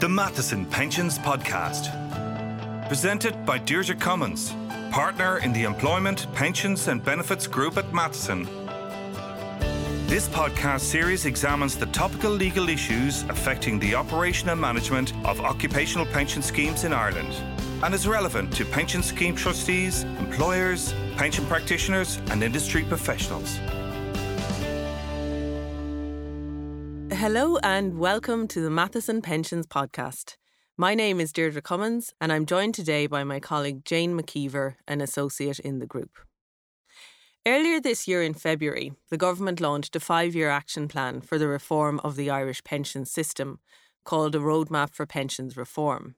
The Matheson Pensions Podcast. Presented by Deirdre Cummins, partner in the Employment, Pensions and Benefits Group at Matheson. This podcast series examines the topical legal issues affecting the operation and management of occupational pension schemes in Ireland and is relevant to pension scheme trustees, employers, pension practitioners and industry professionals. Hello and welcome to the Matheson Pensions Podcast. My name is Deirdre Cummins and I'm joined today by my colleague Jane McKeever, an associate in the group. Earlier this year in February, the government launched a 5-year action plan for the reform of the Irish pension system called a Roadmap for Pensions Reform.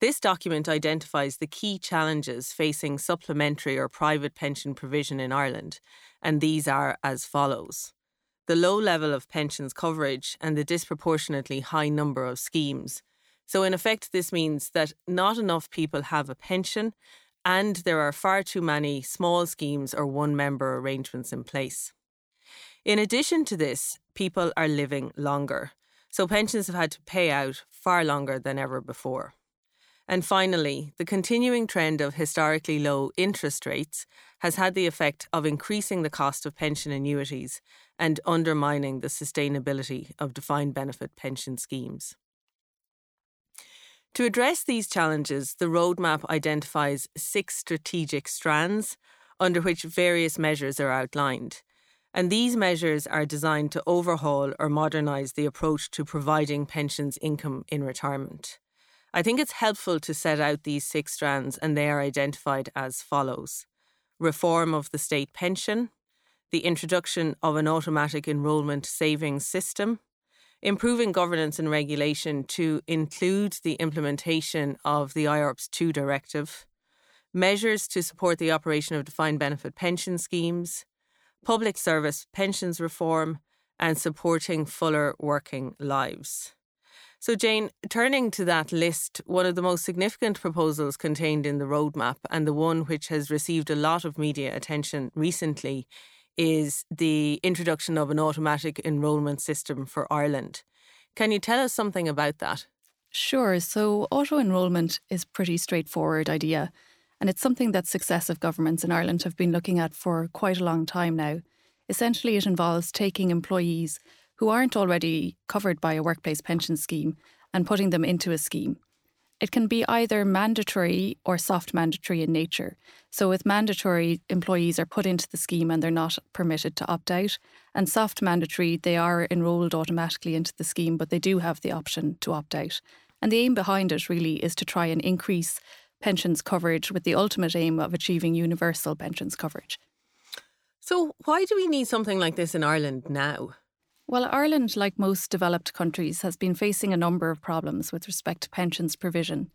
This document identifies the key challenges facing supplementary or private pension provision in Ireland, and these are as follows. The low level of pensions coverage and the disproportionately high number of schemes. So in effect, this means that not enough people have a pension and there are far too many small schemes or one-member arrangements in place. In addition to this, people are living longer. So pensions have had to pay out far longer than ever before. And finally, the continuing trend of historically low interest rates has had the effect of increasing the cost of pension annuities and undermining the sustainability of defined benefit pension schemes. To address these challenges, the roadmap identifies 6 strategic strands under which various measures are outlined. And these measures are designed to overhaul or modernise the approach to providing pensions income in retirement. I think it's helpful to set out these 6 strands, and they are identified as follows. Reform of the state pension, the introduction of an automatic enrolment savings system, improving governance and regulation to include the implementation of the IORPS 2 directive, measures to support the operation of defined benefit pension schemes, public service pensions reform, and supporting fuller working lives. So Jane, turning to that list, one of the most significant proposals contained in the roadmap and the one which has received a lot of media attention recently is the introduction of an automatic enrolment system for Ireland. Can you tell us something about that? Sure. So auto-enrolment is a pretty straightforward idea, and it's something that successive governments in Ireland have been looking at for quite a long time now. Essentially, it involves taking employees who aren't already covered by a workplace pension scheme and putting them into a scheme. It can be either mandatory or soft mandatory in nature. So with mandatory, employees are put into the scheme and they're not permitted to opt out. And soft mandatory, they are enrolled automatically into the scheme, but they do have the option to opt out. And the aim behind it really is to try and increase pensions coverage with the ultimate aim of achieving universal pensions coverage. So why do we need something like this in Ireland now? Well, Ireland, like most developed countries, has been facing a number of problems with respect to pensions provision.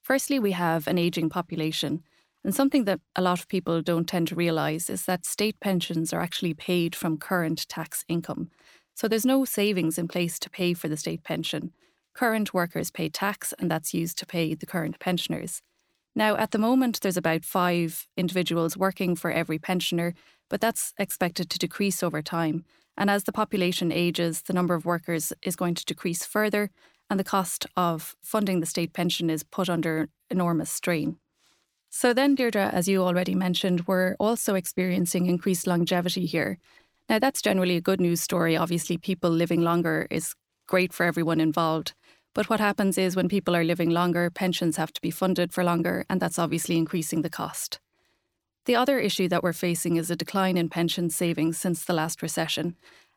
Firstly, we have an ageing population, and something that a lot of people don't tend to realise is that state pensions are actually paid from current tax income. So there's no savings in place to pay for the state pension. Current workers pay tax, and that's used to pay the current pensioners. Now, at the moment, there's about 5 individuals working for every pensioner, but that's expected to decrease over time. And as the population ages, the number of workers is going to decrease further, and the cost of funding the state pension is put under enormous strain. So then, Deirdre, as you already mentioned, we're also experiencing increased longevity here. Now, that's generally a good news story. Obviously, people living longer is great for everyone involved. But what happens is when people are living longer, pensions have to be funded for longer, and that's obviously increasing the cost. The other issue that we're facing is a decline in pension savings since the last recession.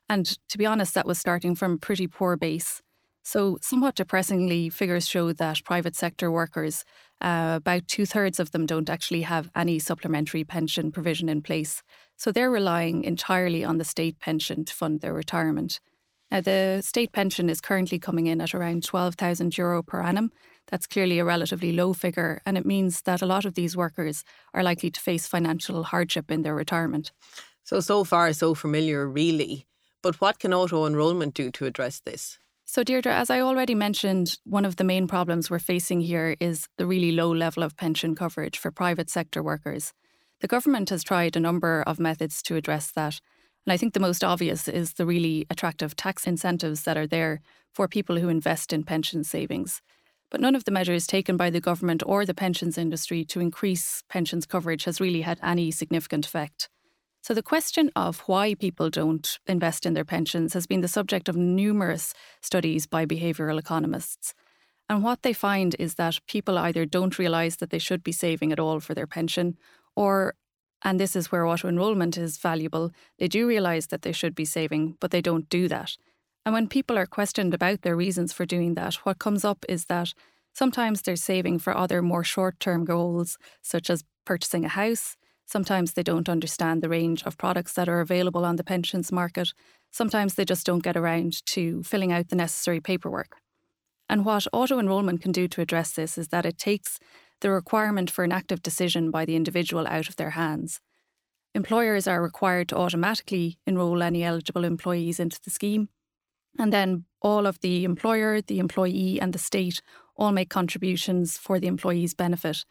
And to be honest, that was starting from a pretty poor base. So somewhat depressingly, figures show that private sector workers, about 2/3 of them don't actually have any supplementary pension provision in place. So they're relying entirely on the state pension to fund their retirement. Now, the state pension is currently coming in at around €12,000 per annum. That's clearly a relatively low figure, and it means that a lot of these workers are likely to face financial hardship in their retirement. So far, so familiar, really. But what can auto-enrolment do to address this? So, Deirdre, as I already mentioned, one of the main problems we're facing here is the really low level of pension coverage for private sector workers. The government has tried a number of methods to address that. And I think the most obvious is the really attractive tax incentives that are there for people who invest in pension savings. But none of the measures taken by the government or the pensions industry to increase pensions coverage has really had any significant effect. So the question of why people don't invest in their pensions has been the subject of numerous studies by behavioural economists. And what they find is that people either don't realise that they should be saving at all for their pension, or, and this is where auto-enrolment is valuable, they do realise that they should be saving, but they don't do that. And when people are questioned about their reasons for doing that, what comes up is that sometimes they're saving for other more short-term goals, such as purchasing a house. Sometimes they don't understand the range of products that are available on the pensions market. Sometimes they just don't get around to filling out the necessary paperwork. And what auto-enrolment can do to address this is that it takes the requirement for an active decision by the individual out of their hands. Employers are required to automatically enrol any eligible employees into the scheme. And then all of the employer, the employee and the state all make contributions for the employee's benefit.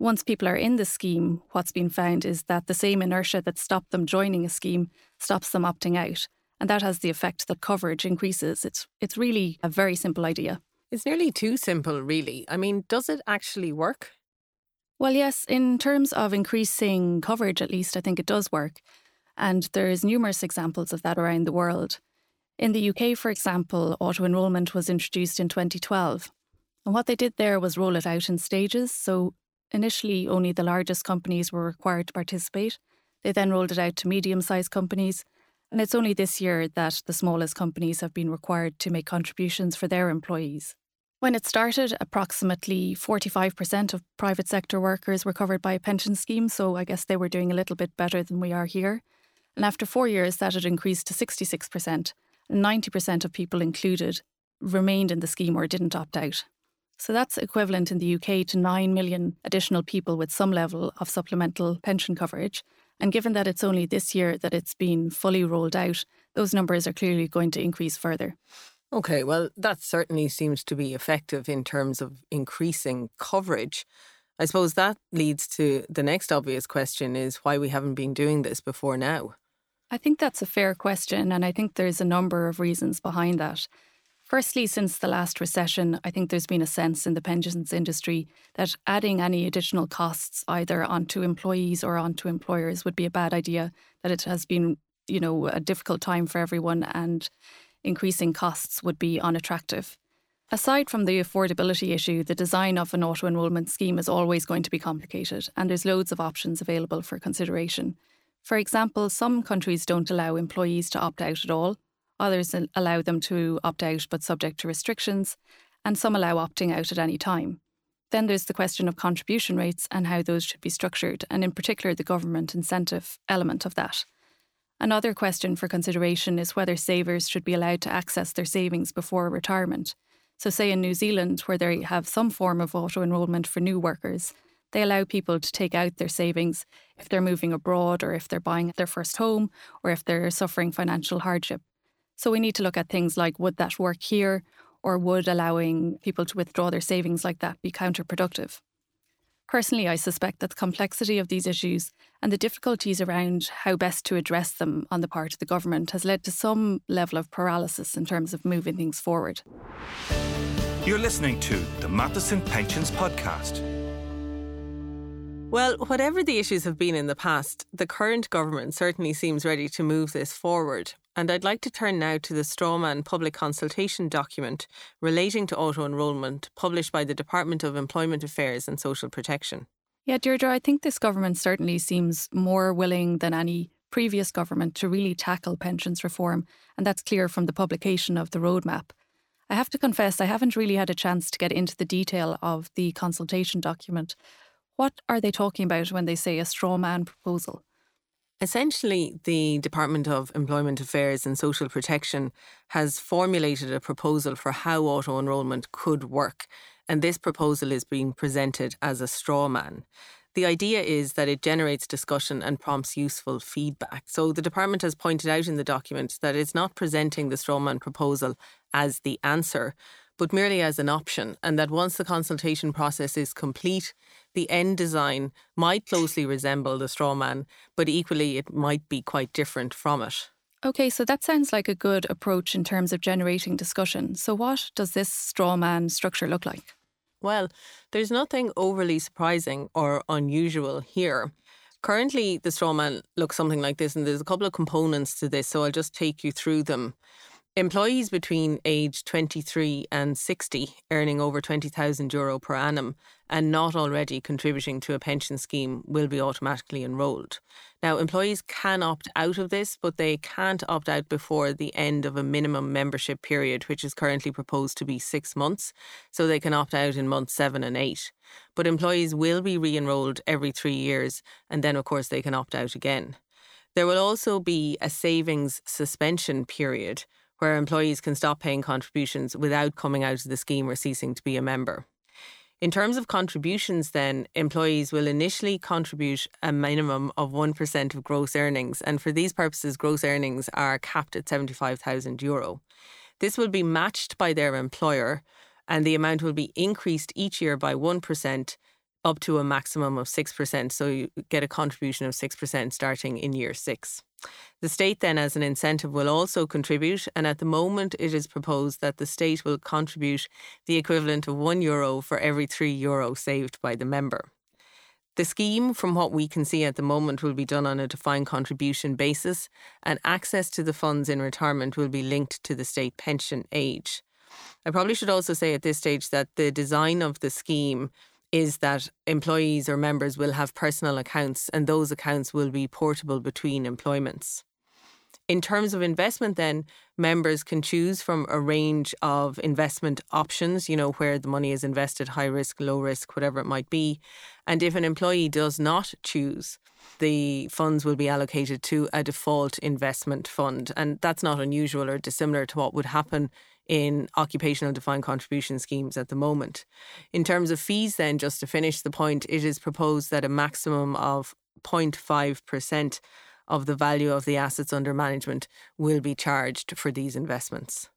Once people are in the scheme, what's been found is that the same inertia that stopped them joining a scheme stops them opting out. And that has the effect that coverage increases. It's really a very simple idea. It's nearly too simple, really. I mean, does it actually work? Well, yes, in terms of increasing coverage, at least, I think it does work. And there's numerous examples of that around the world. In the UK, for example, auto-enrolment was introduced in 2012. And what they did there was roll it out in stages. So initially, only the largest companies were required to participate. They then rolled it out to medium-sized companies. And it's only this year that the smallest companies have been required to make contributions for their employees. When it started, approximately 45% of private sector workers were covered by a pension scheme. So I guess they were doing a little bit better than we are here. And after 4 years, that had increased to 66%. 90% of people included remained in the scheme or didn't opt out. So that's equivalent in the UK to 9 million additional people with some level of supplemental pension coverage. And given that it's only this year that it's been fully rolled out, those numbers are clearly going to increase further. OK, well, that certainly seems to be effective in terms of increasing coverage. I suppose that leads to the next obvious question is why we haven't been doing this before now. I think that's a fair question, and I think there's a number of reasons behind that. Firstly, since the last recession, I think there's been a sense in the pensions industry that adding any additional costs either onto employees or onto employers would be a bad idea, that it has been, a difficult time for everyone and increasing costs would be unattractive. Aside from the affordability issue, the design of an auto-enrolment scheme is always going to be complicated, and there's loads of options available for consideration. For example, some countries don't allow employees to opt out at all. Others allow them to opt out but subject to restrictions. And some allow opting out at any time. Then there's the question of contribution rates and how those should be structured, and in particular the government incentive element of that. Another question for consideration is whether savers should be allowed to access their savings before retirement. So say in New Zealand, where they have some form of auto-enrolment for new workers, they allow people to take out their savings if they're moving abroad or if they're buying their first home or if they're suffering financial hardship. So we need to look at things like, would that work here, or would allowing people to withdraw their savings like that be counterproductive? Personally, I suspect that the complexity of these issues and the difficulties around how best to address them on the part of the government has led to some level of paralysis in terms of moving things forward. You're listening to the Matheson Pensions Podcast. Well, whatever the issues have been in the past, the current government certainly seems ready to move this forward. And I'd like to turn now to the Strawman public consultation document relating to auto-enrolment published by the Department of Employment Affairs and Social Protection. Yeah, Deirdre, I think this government certainly seems more willing than any previous government to really tackle pensions reform. And that's clear from the publication of the roadmap. I have to confess, I haven't really had a chance to get into the detail of the consultation document. What are they talking about when they say a straw man proposal? Essentially, the Department of Employment Affairs and Social Protection has formulated a proposal for how auto-enrolment could work, and this proposal is being presented as a straw man. The idea is that it generates discussion and prompts useful feedback. So the department has pointed out in the document that it's not presenting the straw man proposal as the answer, but merely as an option, and that once the consultation process is complete, the end design might closely resemble the straw man, but equally it might be quite different from it. Okay, so that sounds like a good approach in terms of generating discussion. So what does this straw man structure look like? Well, there's nothing overly surprising or unusual here. Currently, the straw man looks something like this, and there's a couple of components to this, so I'll just take you through them. Employees between age 23 and 60 earning over €20,000 per annum and not already contributing to a pension scheme will be automatically enrolled. Now, employees can opt out of this, but they can't opt out before the end of a minimum membership period, which is currently proposed to be 6 months. So they can opt out in months 7 and 8. But employees will be re-enrolled every 3 years, and then, of course, they can opt out again. There will also be a savings suspension period, where employees can stop paying contributions without coming out of the scheme or ceasing to be a member. In terms of contributions then, employees will initially contribute a minimum of 1% of gross earnings, and for these purposes, gross earnings are capped at €75,000. This will be matched by their employer, and the amount will be increased each year by 1% up to a maximum of 6%, so you get a contribution of 6% starting in year 6. The state then, as an incentive, will also contribute, and at the moment it is proposed that the state will contribute the equivalent of €1 for every €3 saved by the member. The scheme, from what we can see at the moment, will be done on a defined contribution basis, and access to the funds in retirement will be linked to the state pension age. I probably should also say at this stage that the design of the scheme is that employees or members will have personal accounts, and those accounts will be portable between employments. In terms of investment then, members can choose from a range of investment options, you know, where the money is invested, high risk, low risk, whatever it might be. And if an employee does not choose, the funds will be allocated to a default investment fund. And that's not unusual or dissimilar to what would happen in occupational defined contribution schemes at the moment. In terms of fees then, just to finish the point, it is proposed that a maximum of 0.5% of the value of the assets under management will be charged for these investments.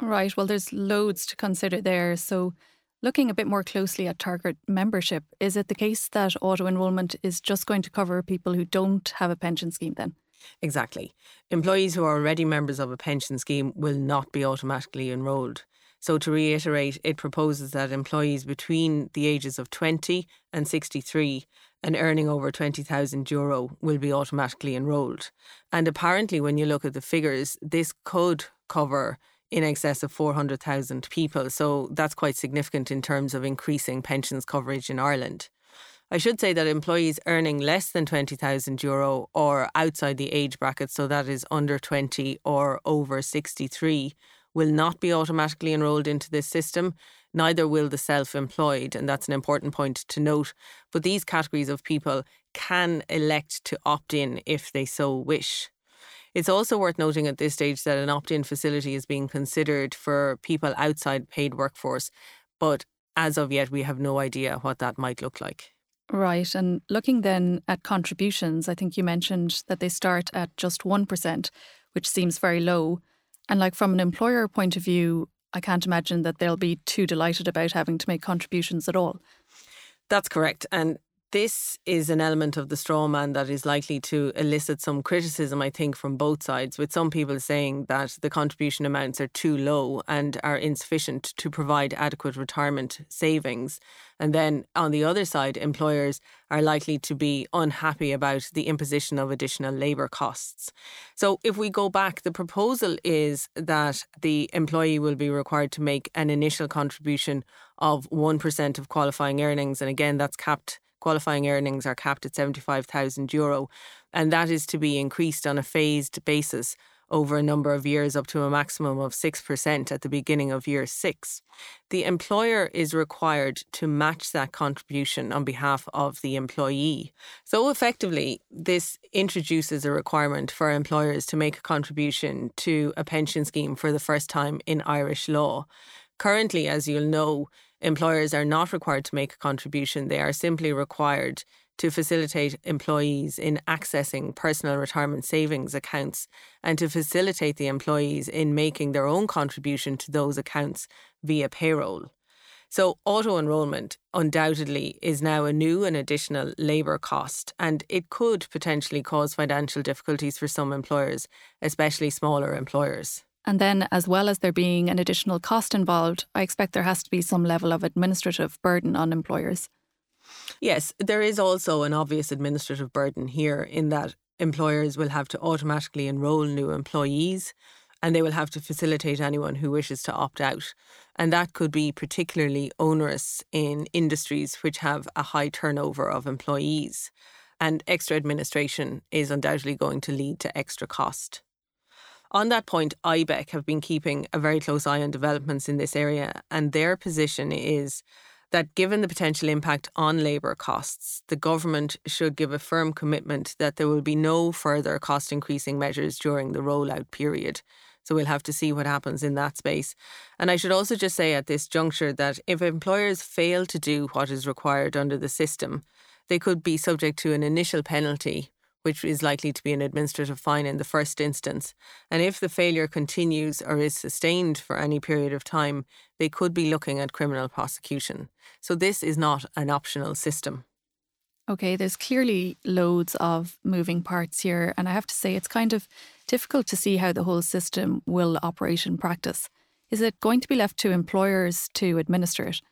Right, well, there's loads to consider there. So looking a bit more closely at target membership, is it the case that auto-enrolment is just going to cover people who don't have a pension scheme then? Exactly. Employees who are already members of a pension scheme will not be automatically enrolled. So to reiterate, it proposes that employees between the ages of 20 and 63 and earning over €20,000 will be automatically enrolled. And apparently, when you look at the figures, this could cover in excess of 400,000 people. So that's quite significant in terms of increasing pensions coverage in Ireland. I should say that employees earning less than €20,000 or outside the age bracket, so that is under 20 or over 63, will not be automatically enrolled into this system. Neither will the self-employed, and that's an important point to note. But these categories of people can elect to opt in if they so wish. It's also worth noting at this stage that an opt-in facility is being considered for people outside paid workforce, but as of yet, we have no idea what that might look like. Right. And looking then at contributions, I think you mentioned that they start at just 1%, which seems very low. And like from an employer point of view, I can't imagine that they'll be too delighted about having to make contributions at all. That's correct. And this is an element of the straw man that is likely to elicit some criticism, I think, from both sides, with some people saying that the contribution amounts are too low and are insufficient to provide adequate retirement savings. And then on the other side, employers are likely to be unhappy about the imposition of additional labour costs. So if we go back, the proposal is that the employee will be required to make an initial contribution of 1% of qualifying earnings. And again, that's capped. Qualifying earnings are capped at €75,000, and that is to be increased on a phased basis over a number of years up to a maximum of 6% at the beginning of year 6. The employer is required to match that contribution on behalf of the employee. So effectively, this introduces a requirement for employers to make a contribution to a pension scheme for the first time in Irish law. Currently, as you'll know, employers are not required to make a contribution. They are simply required to facilitate employees in accessing personal retirement savings accounts and to facilitate the employees in making their own contribution to those accounts via payroll. So auto-enrolment undoubtedly is now a new and additional labour cost, and it could potentially cause financial difficulties for some employers, especially smaller employers. And then, as well as there being an additional cost involved, I expect there has to be some level of administrative burden on employers. Yes, there is also an obvious administrative burden here in that employers will have to automatically enrol new employees, and they will have to facilitate anyone who wishes to opt out. And that could be particularly onerous in industries which have a high turnover of employees. And extra administration is undoubtedly going to lead to extra cost. On that point, IBEC have been keeping a very close eye on developments in this area, and their position is that given the potential impact on labour costs, the government should give a firm commitment that there will be no further cost-increasing measures during the rollout period. So we'll have to see what happens in that space. And I should also just say at this juncture that if employers fail to do what is required under the system, they could be subject to an initial penalty, which is likely to be an administrative fine in the first instance. And if the failure continues or is sustained for any period of time, they could be looking at criminal prosecution. So this is not an optional system. OK, there's clearly loads of moving parts here. And I have to say, it's kind of difficult to see how the whole system will operate in practice. Is it going to be left to employers to administer it?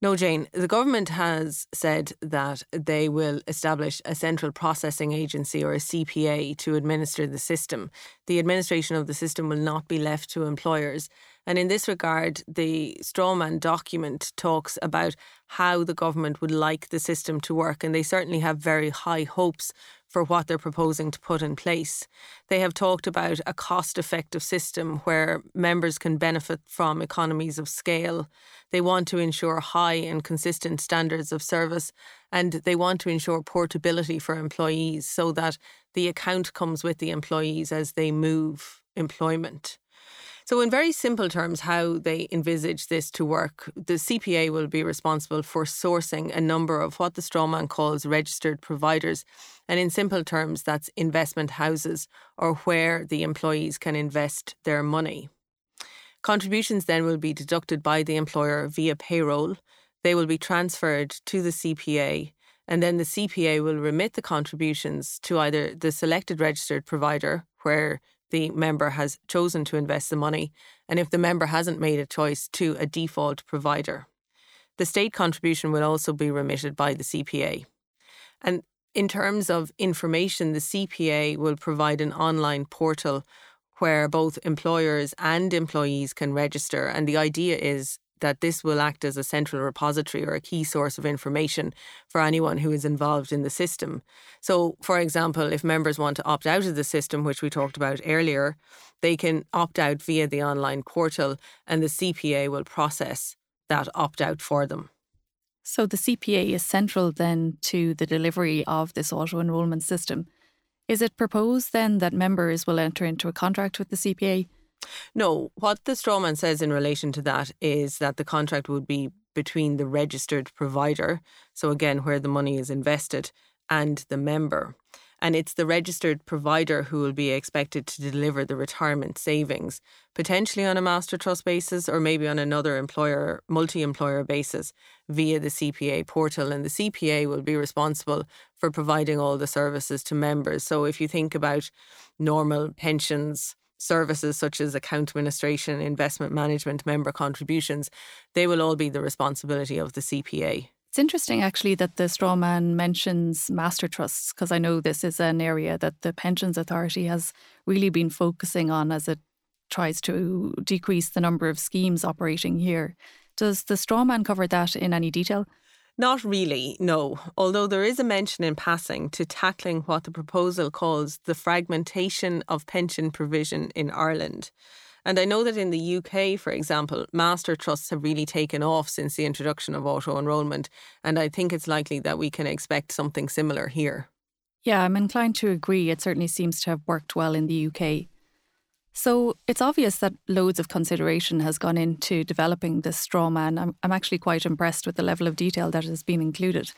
No, Jane, the government has said that they will establish a central processing agency or a CPA to administer the system. The administration of the system will not be left to employers. And in this regard, the strawman document talks about how the government would like the system to work. And they certainly have very high hopes for what they're proposing to put in place. They have talked about a cost-effective system where members can benefit from economies of scale. They want to ensure high and consistent standards of service, and they want to ensure portability for employees so that the account comes with the employees as they move employment. So in very simple terms, how they envisage this to work, the CPA will be responsible for sourcing a number of what the strawman calls registered providers. And in simple terms, that's investment houses or where the employees can invest their money. Contributions then will be deducted by the employer via payroll. They will be transferred to the CPA, and then the CPA will remit the contributions to either the selected registered provider, where the member has chosen to invest the money, and if the member hasn't made a choice, to a default provider. The state contribution will also be remitted by the CPA. And in terms of information, the CPA will provide an online portal where both employers and employees can register, and the idea is that this will act as a central repository or a key source of information for anyone who is involved in the system. So, for example, if members want to opt out of the system, which we talked about earlier, they can opt out via the online portal and the CPA will process that opt-out for them. So the CPA is central then to the delivery of this auto-enrolment system. Is it proposed then that members will enter into a contract with the CPA? No, what the strawman says in relation to that is that the contract would be between the registered provider, so again where the money is invested, and the member. And it's the registered provider who will be expected to deliver the retirement savings, potentially on a master trust basis or maybe on another employer, multi-employer basis via the CPA portal. And the CPA will be responsible for providing all the services to members. So if you think about normal pensions, services such as account administration, investment management, member contributions, they will all be the responsibility of the CPA. It's interesting actually that the strawman mentions master trusts, because I know this is an area that the Pensions Authority has really been focusing on as it tries to decrease the number of schemes operating here. Does the strawman cover that in any detail? Not really, no, although there is a mention in passing to tackling what the proposal calls the fragmentation of pension provision in Ireland. And I know that in the UK, for example, master trusts have really taken off since the introduction of auto-enrolment, and I think it's likely that we can expect something similar here. Yeah, I'm inclined to agree. It certainly seems to have worked well in the UK. So it's obvious that loads of consideration has gone into developing this strawman. I'm actually quite impressed with the level of detail that has been included.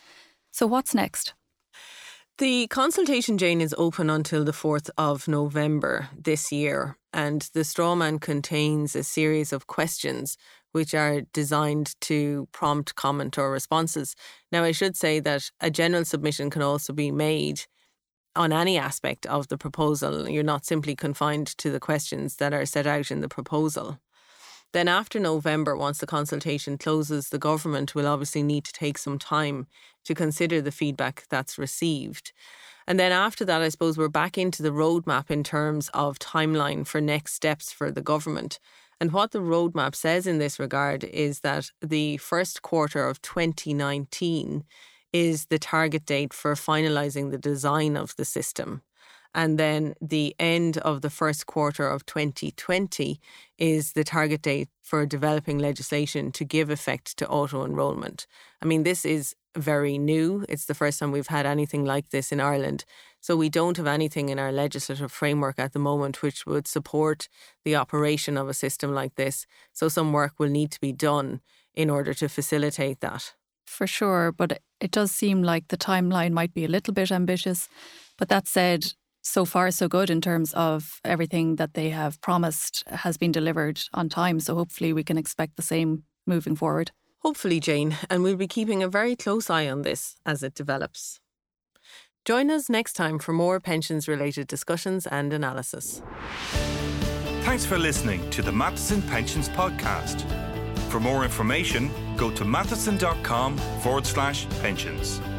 So what's next? The consultation, Jane, is open until the 4th of November this year, and the strawman contains a series of questions which are designed to prompt comment or responses. Now, I should say that a general submission can also be made on any aspect of the proposal. You're not simply confined to the questions that are set out in the proposal. Then after November, once the consultation closes, the government will obviously need to take some time to consider the feedback that's received. And then after that, I suppose we're back into the roadmap in terms of timeline for next steps for the government. And what the roadmap says in this regard is that the first quarter of 2019 is the target date for finalising the design of the system. And then the end of the first quarter of 2020 is the target date for developing legislation to give effect to auto-enrolment. I mean, this is very new. It's the first time we've had anything like this in Ireland. So we don't have anything in our legislative framework at the moment which would support the operation of a system like this. So some work will need to be done in order to facilitate that. For sure, but it does seem like the timeline might be a little bit ambitious. But that said, so far, so good in terms of everything that they have promised has been delivered on time. So hopefully we can expect the same moving forward. Hopefully, Jane, and we'll be keeping a very close eye on this as it develops. Join us next time for more pensions-related discussions and analysis. Thanks for listening to the Matheson Pensions Podcast. For more information, go to matheson.com/pensions.